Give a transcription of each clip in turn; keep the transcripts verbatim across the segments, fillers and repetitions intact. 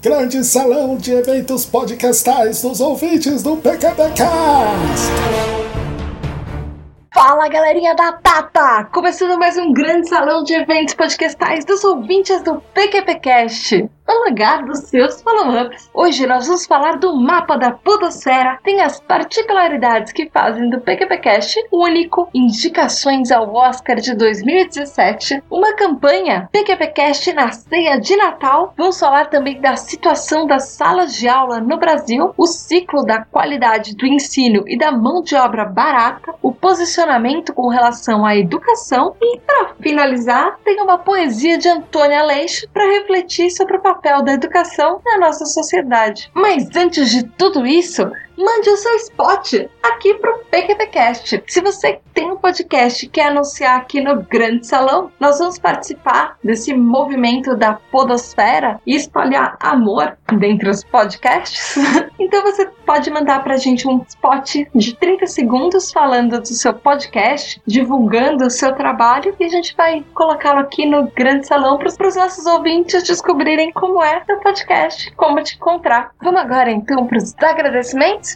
Grande Salão de Eventos Podcastais dos ouvintes do PQPcast! Fala, galerinha da Tata! Começando mais um Grande Salão de Eventos Podcastais dos ouvintes do PQPcast, o lugar dos seus follow-ups. Hoje nós vamos falar do mapa da Pudocera, tem as particularidades que fazem do PQPcast único, indicações ao Oscar de dois mil e dezessete, uma campanha PQPcast na ceia de Natal. Vamos falar também da situação das salas de aula no Brasil, o ciclo da qualidade do ensino e da mão de obra barata, o posicionamento com relação à educação e, para finalizar, tem uma poesia de Antônio Aleixo para refletir sobre o papel da educação na nossa sociedade. Mas antes de tudo isso, mande o seu spot aqui para o PQPcast. Se você tem um podcast e quer anunciar aqui no Grande Salão, nós vamos participar desse movimento da podosfera e espalhar amor dentre os podcasts. Então você pode mandar para a gente um spot de trinta segundos falando do seu podcast, divulgando o seu trabalho, e a gente vai colocá-lo aqui no Grande Salão para os nossos ouvintes descobrirem como é o podcast, como te encontrar. Vamos agora então para os agradecimentos.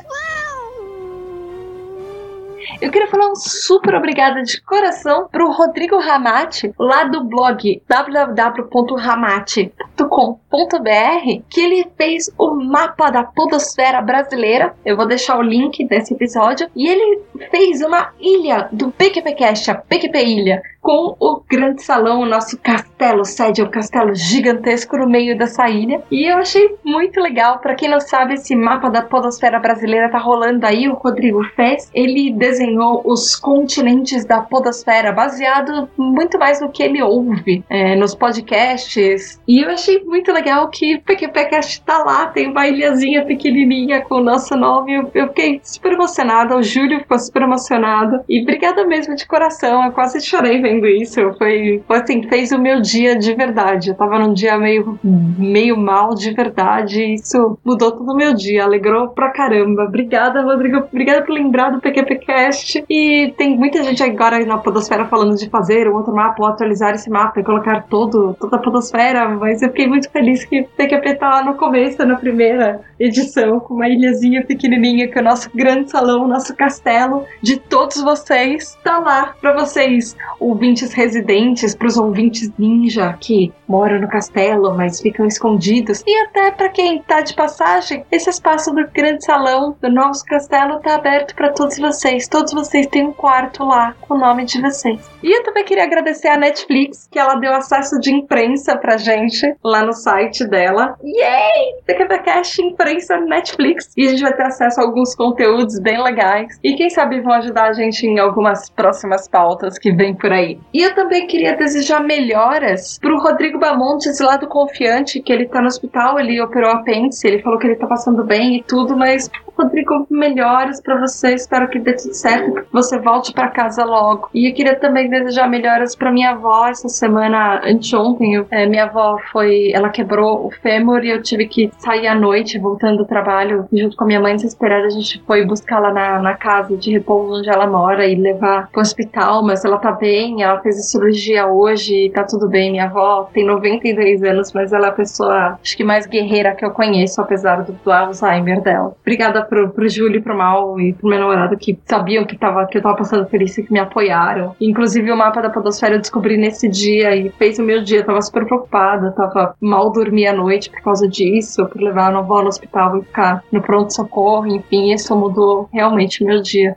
Eu queria falar um super obrigada de coração pro Rodrigo Ramate, lá do blog w w w ponto ramate ponto com ponto b r, que ele fez o mapa da podosfera brasileira. Eu vou deixar o link desse episódio. E ele fez uma ilha do PQPcast, a P Q P Ilha, com o Grande Salão, o nosso castelo sede, é um castelo gigantesco no meio dessa ilha, e eu achei muito legal. Pra quem não sabe, esse mapa da podosfera brasileira tá rolando aí, o Rodrigo fez, ele desenhou os continentes da podosfera, baseado muito mais no que ele ouve é, nos podcasts, e eu achei muito legal que o PQPcast tá lá, tem uma ilhazinha pequenininha com o nosso nome. Eu, eu fiquei super emocionada, o Júlio ficou super emocionado, e obrigada mesmo de coração, eu quase chorei vendo isso, foi, foi assim, fez o meu dia de verdade. Eu tava num dia meio meio mal de verdade, e isso mudou todo o meu dia, alegrou pra caramba. Obrigada, Rodrigo, obrigada por lembrar do PQPcast. E tem muita gente agora na podosfera falando de fazer um outro mapa, ou atualizar esse mapa e colocar todo, toda a podosfera, mas eu fiquei muito feliz que o P Q P tá lá no começo, na primeira edição, com uma ilhazinha pequenininha, que é o nosso Grande Salão, o nosso castelo de todos vocês, tá lá pra vocês, ouvintes residentes, para os ouvintes ninja que moram no castelo, mas ficam escondidos, e até para quem está de passagem. Esse espaço do Grande Salão, do nosso castelo, está aberto para todos vocês. Todos vocês têm um quarto lá com o nome de vocês. E eu também queria agradecer a Netflix, que ela deu acesso de imprensa pra gente lá no site dela. Yay! PQPcast, imprensa, Netflix. E a gente vai ter acesso a alguns conteúdos bem legais. E quem sabe vão ajudar a gente em algumas próximas pautas que vem por aí. E eu também queria desejar melhoras pro Rodrigo Bamontes, lá do Confiante, que ele tá no hospital, ele operou o apêndice, ele falou que ele tá passando bem e tudo, mas Rodrigo, melhoras pra você, espero que dê tudo certo, que você volte pra casa logo. E eu queria também desejar melhoras pra minha avó. Essa semana, anteontem, eu, é, minha avó foi, ela quebrou o fêmur e eu tive que sair à noite, voltando do trabalho, junto com a minha mãe desesperada. A gente foi buscá-la na, na casa de repouso onde ela mora e levar pro hospital, mas ela tá bem, ela fez a cirurgia hoje e tá tudo bem. Minha avó tem noventa e dois anos, mas ela é a pessoa, acho que mais guerreira que eu conheço, apesar do, do Alzheimer dela. Obrigada Pro, pro Júlio e pro Mal e pro meu namorado, que sabiam que, tava, que eu tava passando por isso e que me apoiaram. Inclusive o mapa da podosfera eu descobri nesse dia e fez o meu dia. Eu tava super preocupada, tava mal dormir à noite por causa disso, por levar a minha avó no hospital e ficar no pronto-socorro. Enfim, isso mudou realmente o meu dia.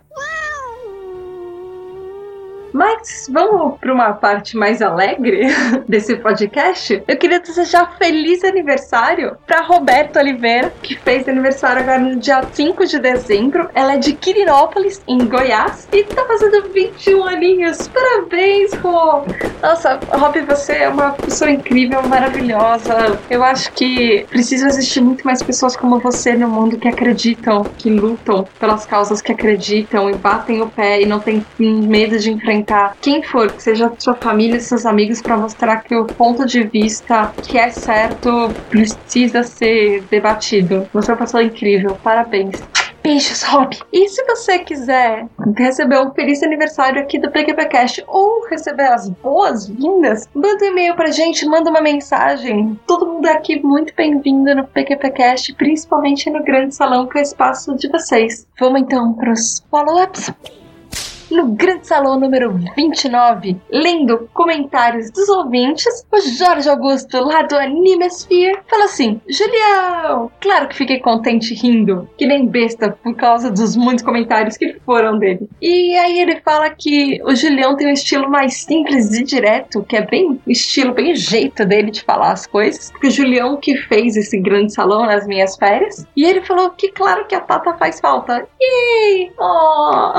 Mas vamos para uma parte mais alegre desse podcast. Eu queria desejar feliz aniversário para Roberto Oliveira, que fez aniversário agora no dia cinco de dezembro. Ela é de Quirinópolis, em Goiás, e tá fazendo vinte e um aninhos. Parabéns, Rô! Nossa, Rob, você é uma pessoa incrível, maravilhosa. Eu acho que precisa existir muito mais pessoas como você no mundo, que acreditam, que lutam pelas causas que acreditam e batem o pé e não tem medo de enfrentar quem for, que seja sua família e seus amigos, para mostrar que o ponto de vista que é certo precisa ser debatido. Você é uma pessoa incrível, parabéns. Peixes, Rob. E se você quiser receber um feliz aniversário aqui do PQPcast ou receber as boas-vindas, manda um e-mail pra gente, manda uma mensagem. Todo mundo aqui muito bem-vindo no PQPcast, principalmente no Grande Salão, que é o espaço de vocês. Vamos então pros follow-ups. No Grande Salão número vinte e nove, lendo comentários dos ouvintes, o Jorge Augusto, lá do Animesphere, fala assim: Julião, claro que fiquei contente rindo, que nem besta, por causa dos muitos comentários que foram dele. E aí ele fala que o Julião tem um estilo mais simples e direto, que é bem estilo, bem jeito dele de falar as coisas, porque o Julião que fez esse Grande Salão nas minhas férias. E ele falou que claro que a Tata faz falta. E oh.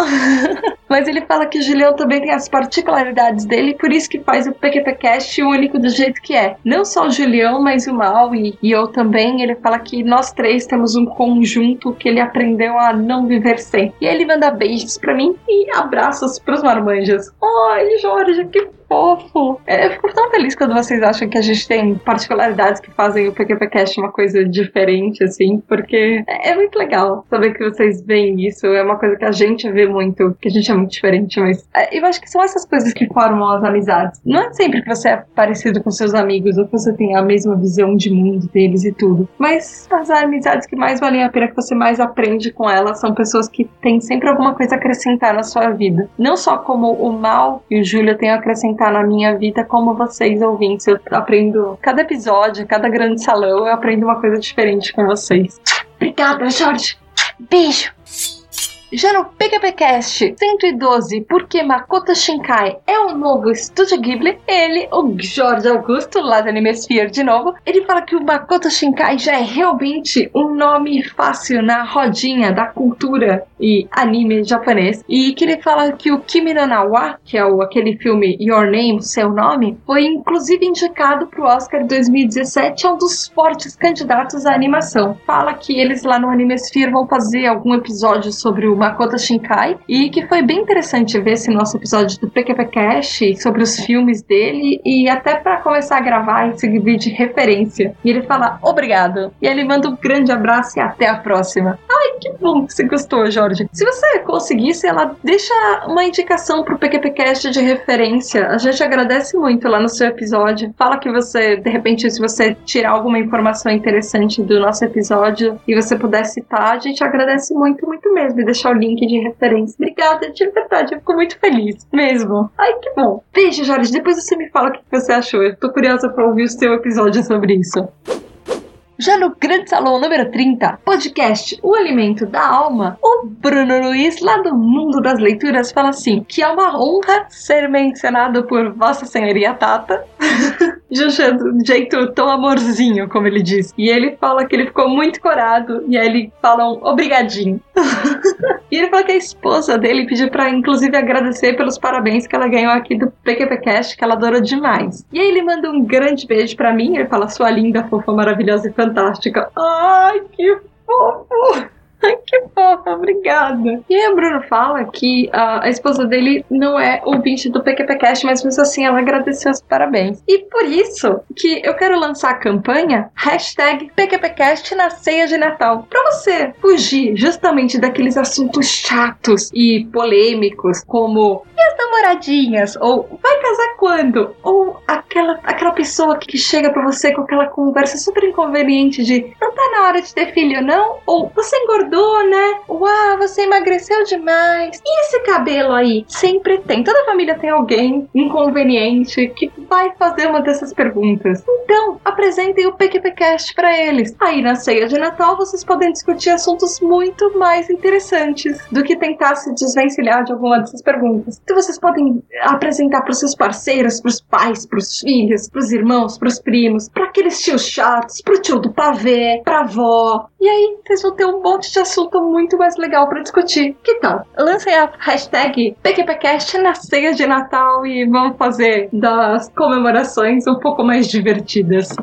Mas ele fala que o Julião também tem as particularidades dele, por isso que faz o PQPcast único do jeito que é. Não só o Julião, mas o Mal e, e eu também. Ele fala que nós três temos um conjunto que ele aprendeu a não viver sem. E ele manda beijos pra mim e abraços pros marmanjos. Ai, Jorge, que fofo! Eu fico tão feliz quando vocês acham que a gente tem particularidades que fazem o PQPcast uma coisa diferente, assim, porque é muito legal saber que vocês veem isso. É uma coisa que a gente vê muito, que a gente é muito diferente, mas eu acho que são essas coisas que formam as amizades. Não é sempre que você é parecido com seus amigos ou que você tem a mesma visão de mundo deles e tudo, mas as amizades que mais valem a pena, que você mais aprende com elas, são pessoas que têm sempre alguma coisa a acrescentar na sua vida. Não só como o Mal e o Júlio têm a acrescentar na minha vida, como vocês ouvintes. Eu aprendo cada episódio, cada Grande Salão, eu aprendo uma coisa diferente com vocês. Obrigada, Jorge. Beijo. Já no PQPcast cento e doze, porque Makoto Shinkai é o novo Estúdio Ghibli, ele, o Jorge Augusto, lá da Animesphere de novo, ele fala que o Makoto Shinkai já é realmente um nome fácil na rodinha da cultura e anime japonês, e que ele fala que o Kimi Nanawa, que é o, aquele filme Your Name, Seu Nome, foi inclusive indicado pro Oscar dois mil e dezessete, é um dos fortes candidatos à animação. Fala que eles lá no Animesphere vão fazer algum episódio sobre o Makoto Shinkai, e que foi bem interessante ver esse nosso episódio do PQPcast sobre os filmes dele, e até pra começar a gravar esse vídeo de referência. E ele fala obrigado, e ele manda um grande abraço e até a próxima. Ai, que bom que você gostou, Jorge. Se você conseguisse, ela deixa uma indicação pro PQPcast de referência, a gente agradece muito lá no seu episódio. Fala que você, de repente, se você tirar alguma informação interessante do nosso episódio e você puder citar, a gente agradece muito, muito mesmo, e deixa o link de referência. Obrigada, de verdade, eu fico muito feliz, mesmo. Ai, que bom. Beijo, Jorge, depois você me fala o que você achou, eu tô curiosa pra ouvir o seu episódio sobre isso. Já no Grande Salão número trinta, podcast O Alimento da Alma, o Bruno Luiz, lá do Mundo das Leituras, fala assim, que é uma honra ser mencionado por Vossa Senhoria Tata, de um jeito tão amorzinho, como ele diz. E ele fala que ele ficou muito corado, e aí ele fala um obrigadinho. E ele fala que a esposa dele pediu pra, inclusive, agradecer pelos parabéns que ela ganhou aqui do PQPcast, que ela adorou demais. E aí ele manda um grande beijo pra mim, ele fala, sua linda, fofa, maravilhosa e fantástica. Fantástica. Ai, que fofo! Que fofa, obrigada. E aí o Bruno fala que uh, a esposa dele não é ouvinte do PQPcast, mas mesmo assim ela agradeceu os parabéns. E por isso que eu quero lançar a campanha hashtag PQPcast na ceia de Natal, pra você fugir justamente daqueles assuntos chatos e polêmicos, como e as namoradinhas, ou vai casar quando? Ou aquela, aquela pessoa que chega pra você com aquela conversa super inconveniente de não tá na hora de ter filho não, ou você engordou, né? Uau, você emagreceu demais. E esse cabelo aí? Sempre tem. Toda família tem alguém inconveniente que vai fazer uma dessas perguntas. Então, apresentem o PQPcast pra eles. Aí na ceia de Natal vocês podem discutir assuntos muito mais interessantes do que tentar se desvencilhar de alguma dessas perguntas. Então vocês podem apresentar pros seus parceiros, pros pais, pros filhos, pros irmãos, pros primos, pra aqueles tios chatos, pro tio do pavê, pra avó. E aí vocês vão ter um monte de assunto muito mais legal pra discutir. Que tal? Lancem a hashtag PQPcast na ceia de Natal e vamos fazer das comemorações um pouco mais divertidas.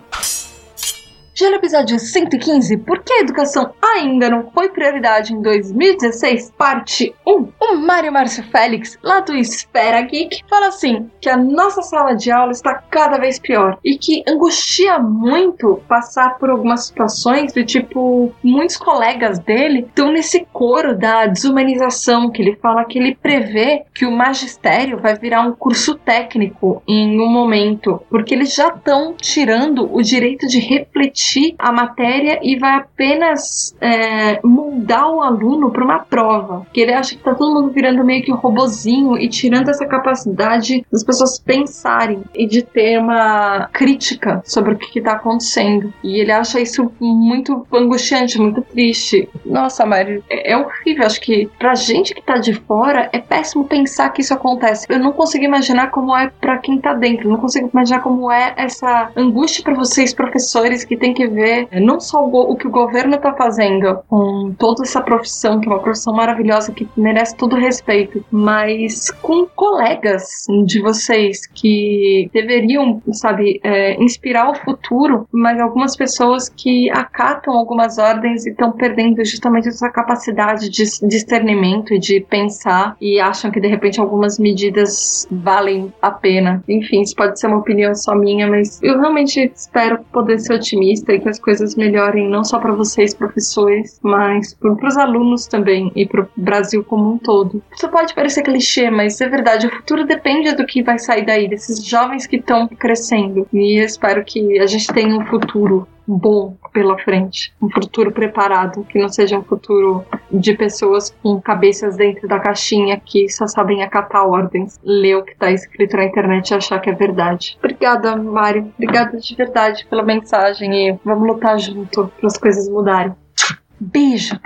Já no episódio cento e quinze, por que a educação ainda não foi prioridade em dois mil e dezesseis, parte um, o Mário Márcio Félix, lá do Esfera Geek, fala assim, que a nossa sala de aula está cada vez pior e que angustia muito passar por algumas situações do tipo, muitos colegas dele estão nesse coro da desumanização, que ele fala que ele prevê que o magistério vai virar um curso técnico em um momento, porque eles já estão tirando o direito de refletir a matéria e vai apenas é, moldar o aluno para uma prova, que ele acha que tá todo mundo virando meio que um robozinho e tirando essa capacidade das pessoas pensarem e de ter uma crítica sobre o que, que tá acontecendo, e ele acha isso muito angustiante, muito triste. Nossa, Mari, é, é horrível. Acho que pra gente que tá de fora é péssimo pensar que isso acontece. Eu não consigo imaginar como é pra quem tá dentro, eu não consigo imaginar como é essa angústia pra vocês, professores, que tem que ver não só o que o governo está fazendo com toda essa profissão, que é uma profissão maravilhosa, que merece todo o respeito, mas com colegas de vocês que deveriam, sabe, é, inspirar o futuro, mas algumas pessoas que acatam algumas ordens e estão perdendo justamente essa capacidade de discernimento e de pensar, e acham que de repente algumas medidas valem a pena. Enfim, isso pode ser uma opinião só minha, mas eu realmente espero poder ser otimista e que as coisas melhorem, não só para vocês, professores, mas para os alunos também e para o Brasil como um todo. Isso pode parecer clichê, mas é verdade. O futuro depende do que vai sair daí, desses jovens que estão crescendo. E eu espero que a gente tenha um futuro bom pela frente, um futuro preparado, que não seja um futuro de pessoas com cabeças dentro da caixinha que só sabem acatar ordens, ler o que está escrito na internet e achar que é verdade. Obrigada, Mário, obrigada de verdade pela mensagem, e vamos lutar junto para as coisas mudarem. Beijo!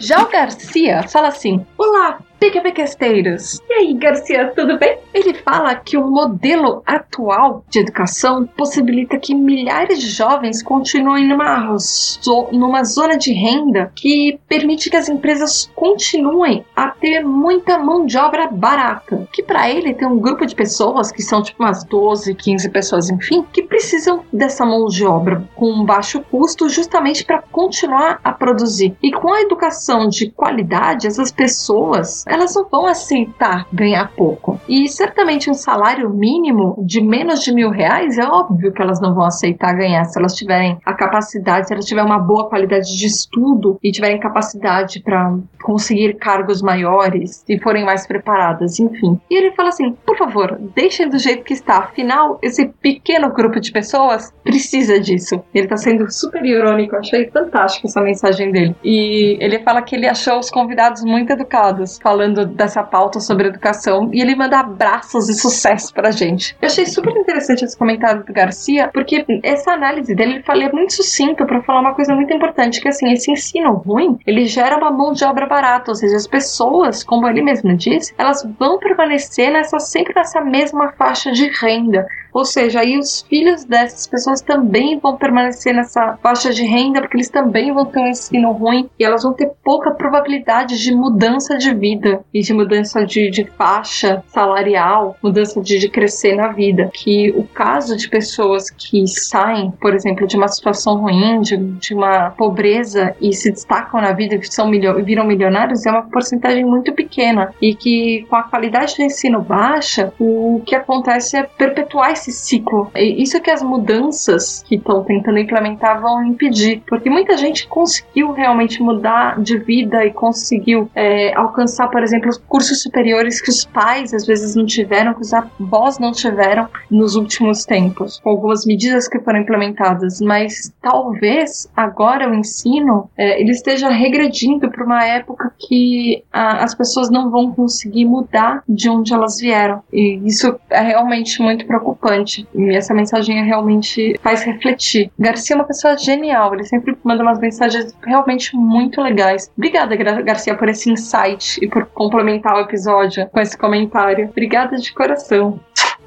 João Garcia fala assim, olá, PQPcasteiros. E aí, Garcia, tudo bem? Ele fala que o modelo atual de educação possibilita que milhares de jovens continuem numa, zo- numa zona de renda que permite que as empresas continuem a ter muita mão de obra barata. Que para ele tem um grupo de pessoas, que são tipo umas doze, quinze pessoas, enfim, que precisam dessa mão de obra com um baixo custo justamente para continuar a produzir. E com a educação de qualidade, essas pessoas, elas não vão aceitar ganhar pouco. E certamente um salário mínimo de menos de mil reais, é óbvio que elas não vão aceitar ganhar se elas tiverem a capacidade, se elas tiverem uma boa qualidade de estudo e tiverem capacidade para conseguir cargos maiores e forem mais preparadas, enfim. E ele fala assim, por favor, deixem do jeito que está, afinal, esse pequeno grupo de pessoas precisa disso. Ele está sendo super irônico, achei fantástica essa mensagem dele. E ele fala que ele achou os convidados muito educados, falando dessa pauta sobre educação, e ele manda abraços e sucesso pra gente. Eu achei super interessante esse comentário do Garcia, porque essa análise dele, ele fala, é muito sucinto pra falar uma coisa muito importante, que assim, esse ensino ruim, ele gera uma mão de obra barata, ou seja, as pessoas, como ele mesmo disse, elas vão permanecer nessa, sempre nessa mesma faixa de renda, ou seja, aí os filhos dessas pessoas também vão permanecer nessa faixa de renda, porque eles também vão ter um ensino ruim, e elas vão ter pouca probabilidade de mudança de vida, e de mudança de, de faixa salarial, mudança de, de crescer na vida. Que o caso de pessoas que saem, por exemplo, de uma situação ruim, de, de uma pobreza, e se destacam na vida, que são milho- viram milionários, é uma porcentagem muito pequena, e que com a qualidade do ensino baixa, o que acontece é perpetuar esse ciclo. E isso que as mudanças que estão tentando implementar vão impedir, porque muita gente conseguiu realmente mudar de vida e conseguiu é, alcançar, por exemplo, os cursos superiores que os pais às vezes não tiveram, que os avós não tiveram nos últimos tempos, com algumas medidas que foram implementadas. Mas talvez agora o ensino é, ele esteja regredindo para uma época que a, as pessoas não vão conseguir mudar de onde elas vieram, e isso é realmente muito preocupante, e essa mensagem realmente faz refletir. Garcia é uma pessoa genial, ele sempre manda umas mensagens realmente muito legais. Obrigada, Garcia, por esse insight e por complementar o episódio com esse comentário. Obrigada de coração.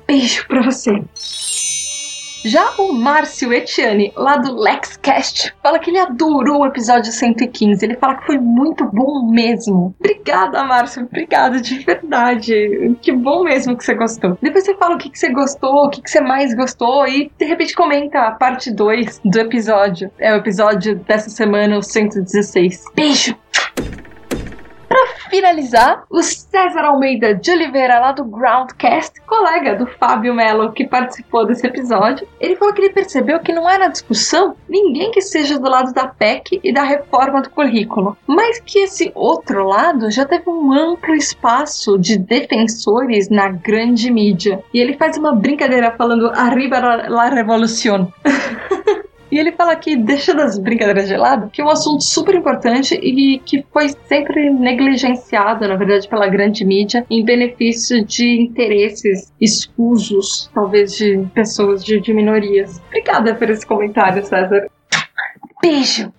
Beijo pra você. Já o Márcio Etiani, lá do LexCast, fala que ele adorou o episódio cento e quinze. Ele fala que foi muito bom mesmo. Obrigada, Márcio. Obrigada, de verdade. Que bom mesmo que você gostou. Depois você fala o que, que você gostou, o que, que você mais gostou e, de repente, comenta a parte dois do episódio. É o episódio dessa semana, o cento e dezesseis. Beijo! Finalizar, o César Almeida de Oliveira, lá do GroundCast, colega do Fábio Melo, que participou desse episódio. Ele falou que ele percebeu que não há na discussão ninguém que seja do lado da P E C e da reforma do currículo, mas que esse outro lado já teve um amplo espaço de defensores na grande mídia. E ele faz uma brincadeira falando "Arriba la revolución". E ele fala aqui, deixando as brincadeiras de lado, que é um assunto super importante e que foi sempre negligenciado, na verdade, pela grande mídia, em benefício de interesses escusos, talvez de pessoas de, de minorias. Obrigada por esse comentário, César. Beijo!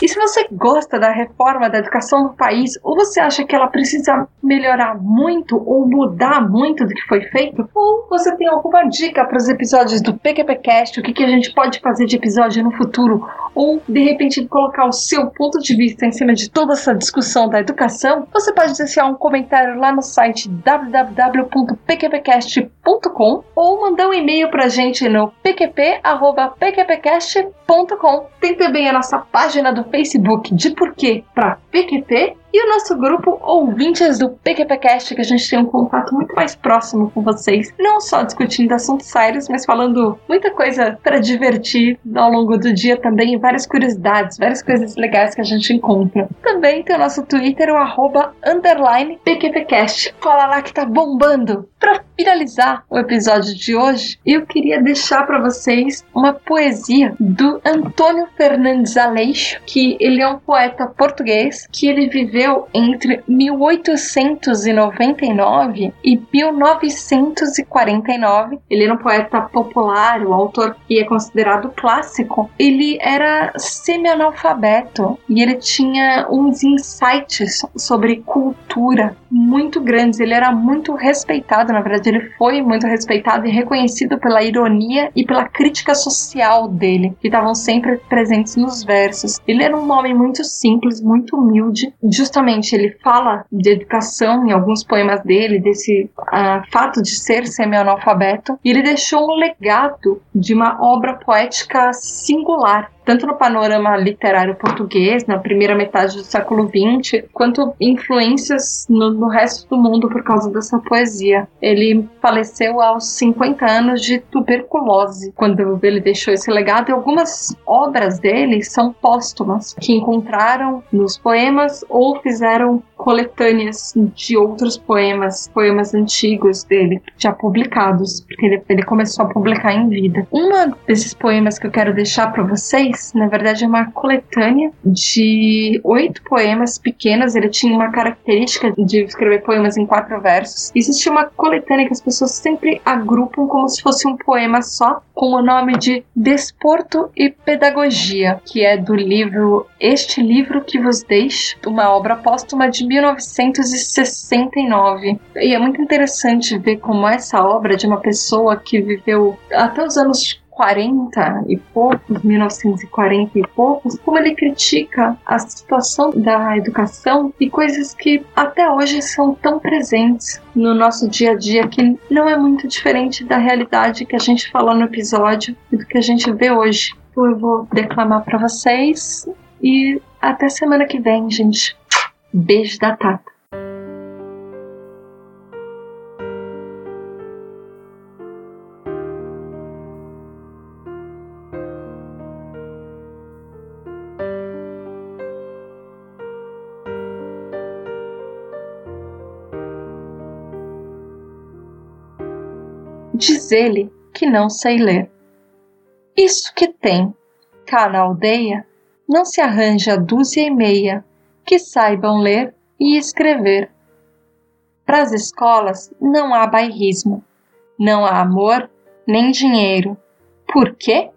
E se você gosta da reforma da educação no país, ou você acha que ela precisa melhorar muito ou mudar muito do que foi feito, ou você tem alguma dica para os episódios do PQPcast, o que, que a gente pode fazer de episódio no futuro, ou de repente colocar o seu ponto de vista em cima de toda essa discussão da educação, você pode deixar um comentário lá no site w w w ponto p q p cast ponto com ou mandar um e-mail para a gente no p q p arroba p q p cast ponto com. Tem também a nossa página do Facebook de Porquê para P Q P e o nosso grupo Ouvintes do PQPcast, que a gente tem um contato muito mais próximo com vocês, não só discutindo assuntos sérios, mas falando muita coisa para divertir ao longo do dia também, várias curiosidades, várias coisas legais que a gente encontra. Também tem o nosso Twitter, o arroba underline PQPcast. Fala lá que tá bombando! Para finalizar o episódio de hoje, eu queria deixar para vocês uma poesia do Antônio Fernandes Aleixo, que ele é um poeta português, que ele viveu entre mil oitocentos e noventa e nove e mil novecentos e quarenta e nove. Ele era um poeta popular, um autor que é considerado clássico. Ele era semi-analfabeto e ele tinha uns insights sobre cultura muito grandes. Ele era muito respeitado, na verdade ele foi muito respeitado e reconhecido pela ironia e pela crítica social dele, que estavam sempre presentes nos versos. Ele era um homem muito simples, muito humilde. Justamente ele fala de educação em alguns poemas dele, desse uh, fato de ser semi-analfabeto, e ele deixou um legado de uma obra poética singular, tanto no panorama literário português, na primeira metade do século vinte, quanto influências no, no resto do mundo por causa dessa poesia. Ele faleceu aos cinquenta anos de tuberculose, quando ele deixou esse legado, e algumas obras dele são póstumas, que encontraram nos poemas ou fizeram coletâneas de outros poemas, poemas antigos dele, já publicados, porque ele, ele começou a publicar em vida. Um desses poemas que eu quero deixar para vocês, na verdade, é uma coletânea de oito poemas pequenos. Ele tinha uma característica de escrever poemas em quatro versos. Existia uma coletânea que as pessoas sempre agrupam como se fosse um poema só, com o nome de Desporto e Pedagogia, que é do livro Este Livro que vos Deixe, uma obra póstuma de mil novecentos e sessenta e nove. E é muito interessante ver como essa obra de uma pessoa que viveu até os anos quarenta e poucos, mil novecentos e quarenta e poucos, como ele critica a situação da educação e coisas que até hoje são tão presentes no nosso dia a dia, que não é muito diferente da realidade que a gente falou no episódio e do que a gente vê hoje. Então eu vou declamar para vocês e até semana que vem, gente. Beijo da Tata. Diz ele que não sei ler. Isso que tem, cá na aldeia, não se arranja dúzia e meia que saibam ler e escrever. Para as escolas não há bairrismo, não há amor nem dinheiro. Por quê?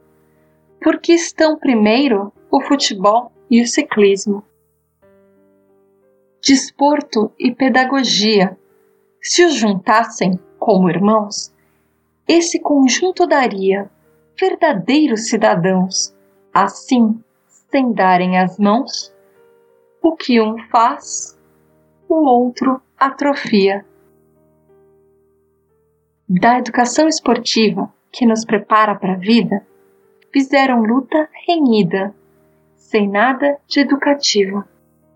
Porque estão primeiro o futebol e o ciclismo. Desporto e pedagogia, se os juntassem como irmãos, esse conjunto daria verdadeiros cidadãos, assim, sem darem as mãos, o que um faz, o outro atrofia. Da educação esportiva que nos prepara para a vida, fizeram luta renhida, sem nada de educativo.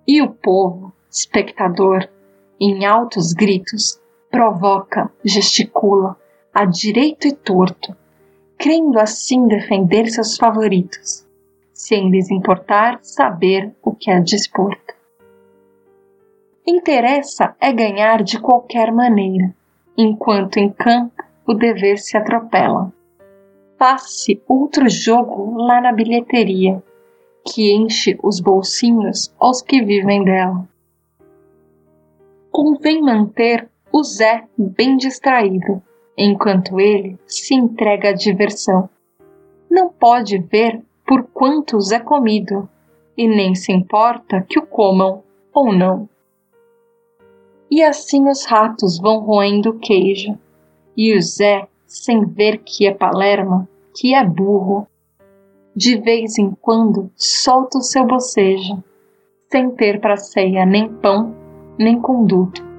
E o povo, espectador, em altos gritos, provoca, gesticula, a direito e torto, crendo assim defender seus favoritos, sem lhes importar saber o que é desporto. Interessa é ganhar de qualquer maneira, enquanto em campo o dever se atropela. Passe outro jogo lá na bilheteria, que enche os bolsinhos aos que vivem dela. Convém manter o Zé bem distraído, enquanto ele se entrega à diversão. Não pode ver por quantos é comido, e nem se importa que o comam ou não. E assim os ratos vão roendo o queijo, e o Zé, sem ver que é palerma, que é burro, de vez em quando solta o seu bocejo, sem ter pra ceia nem pão, nem conduto.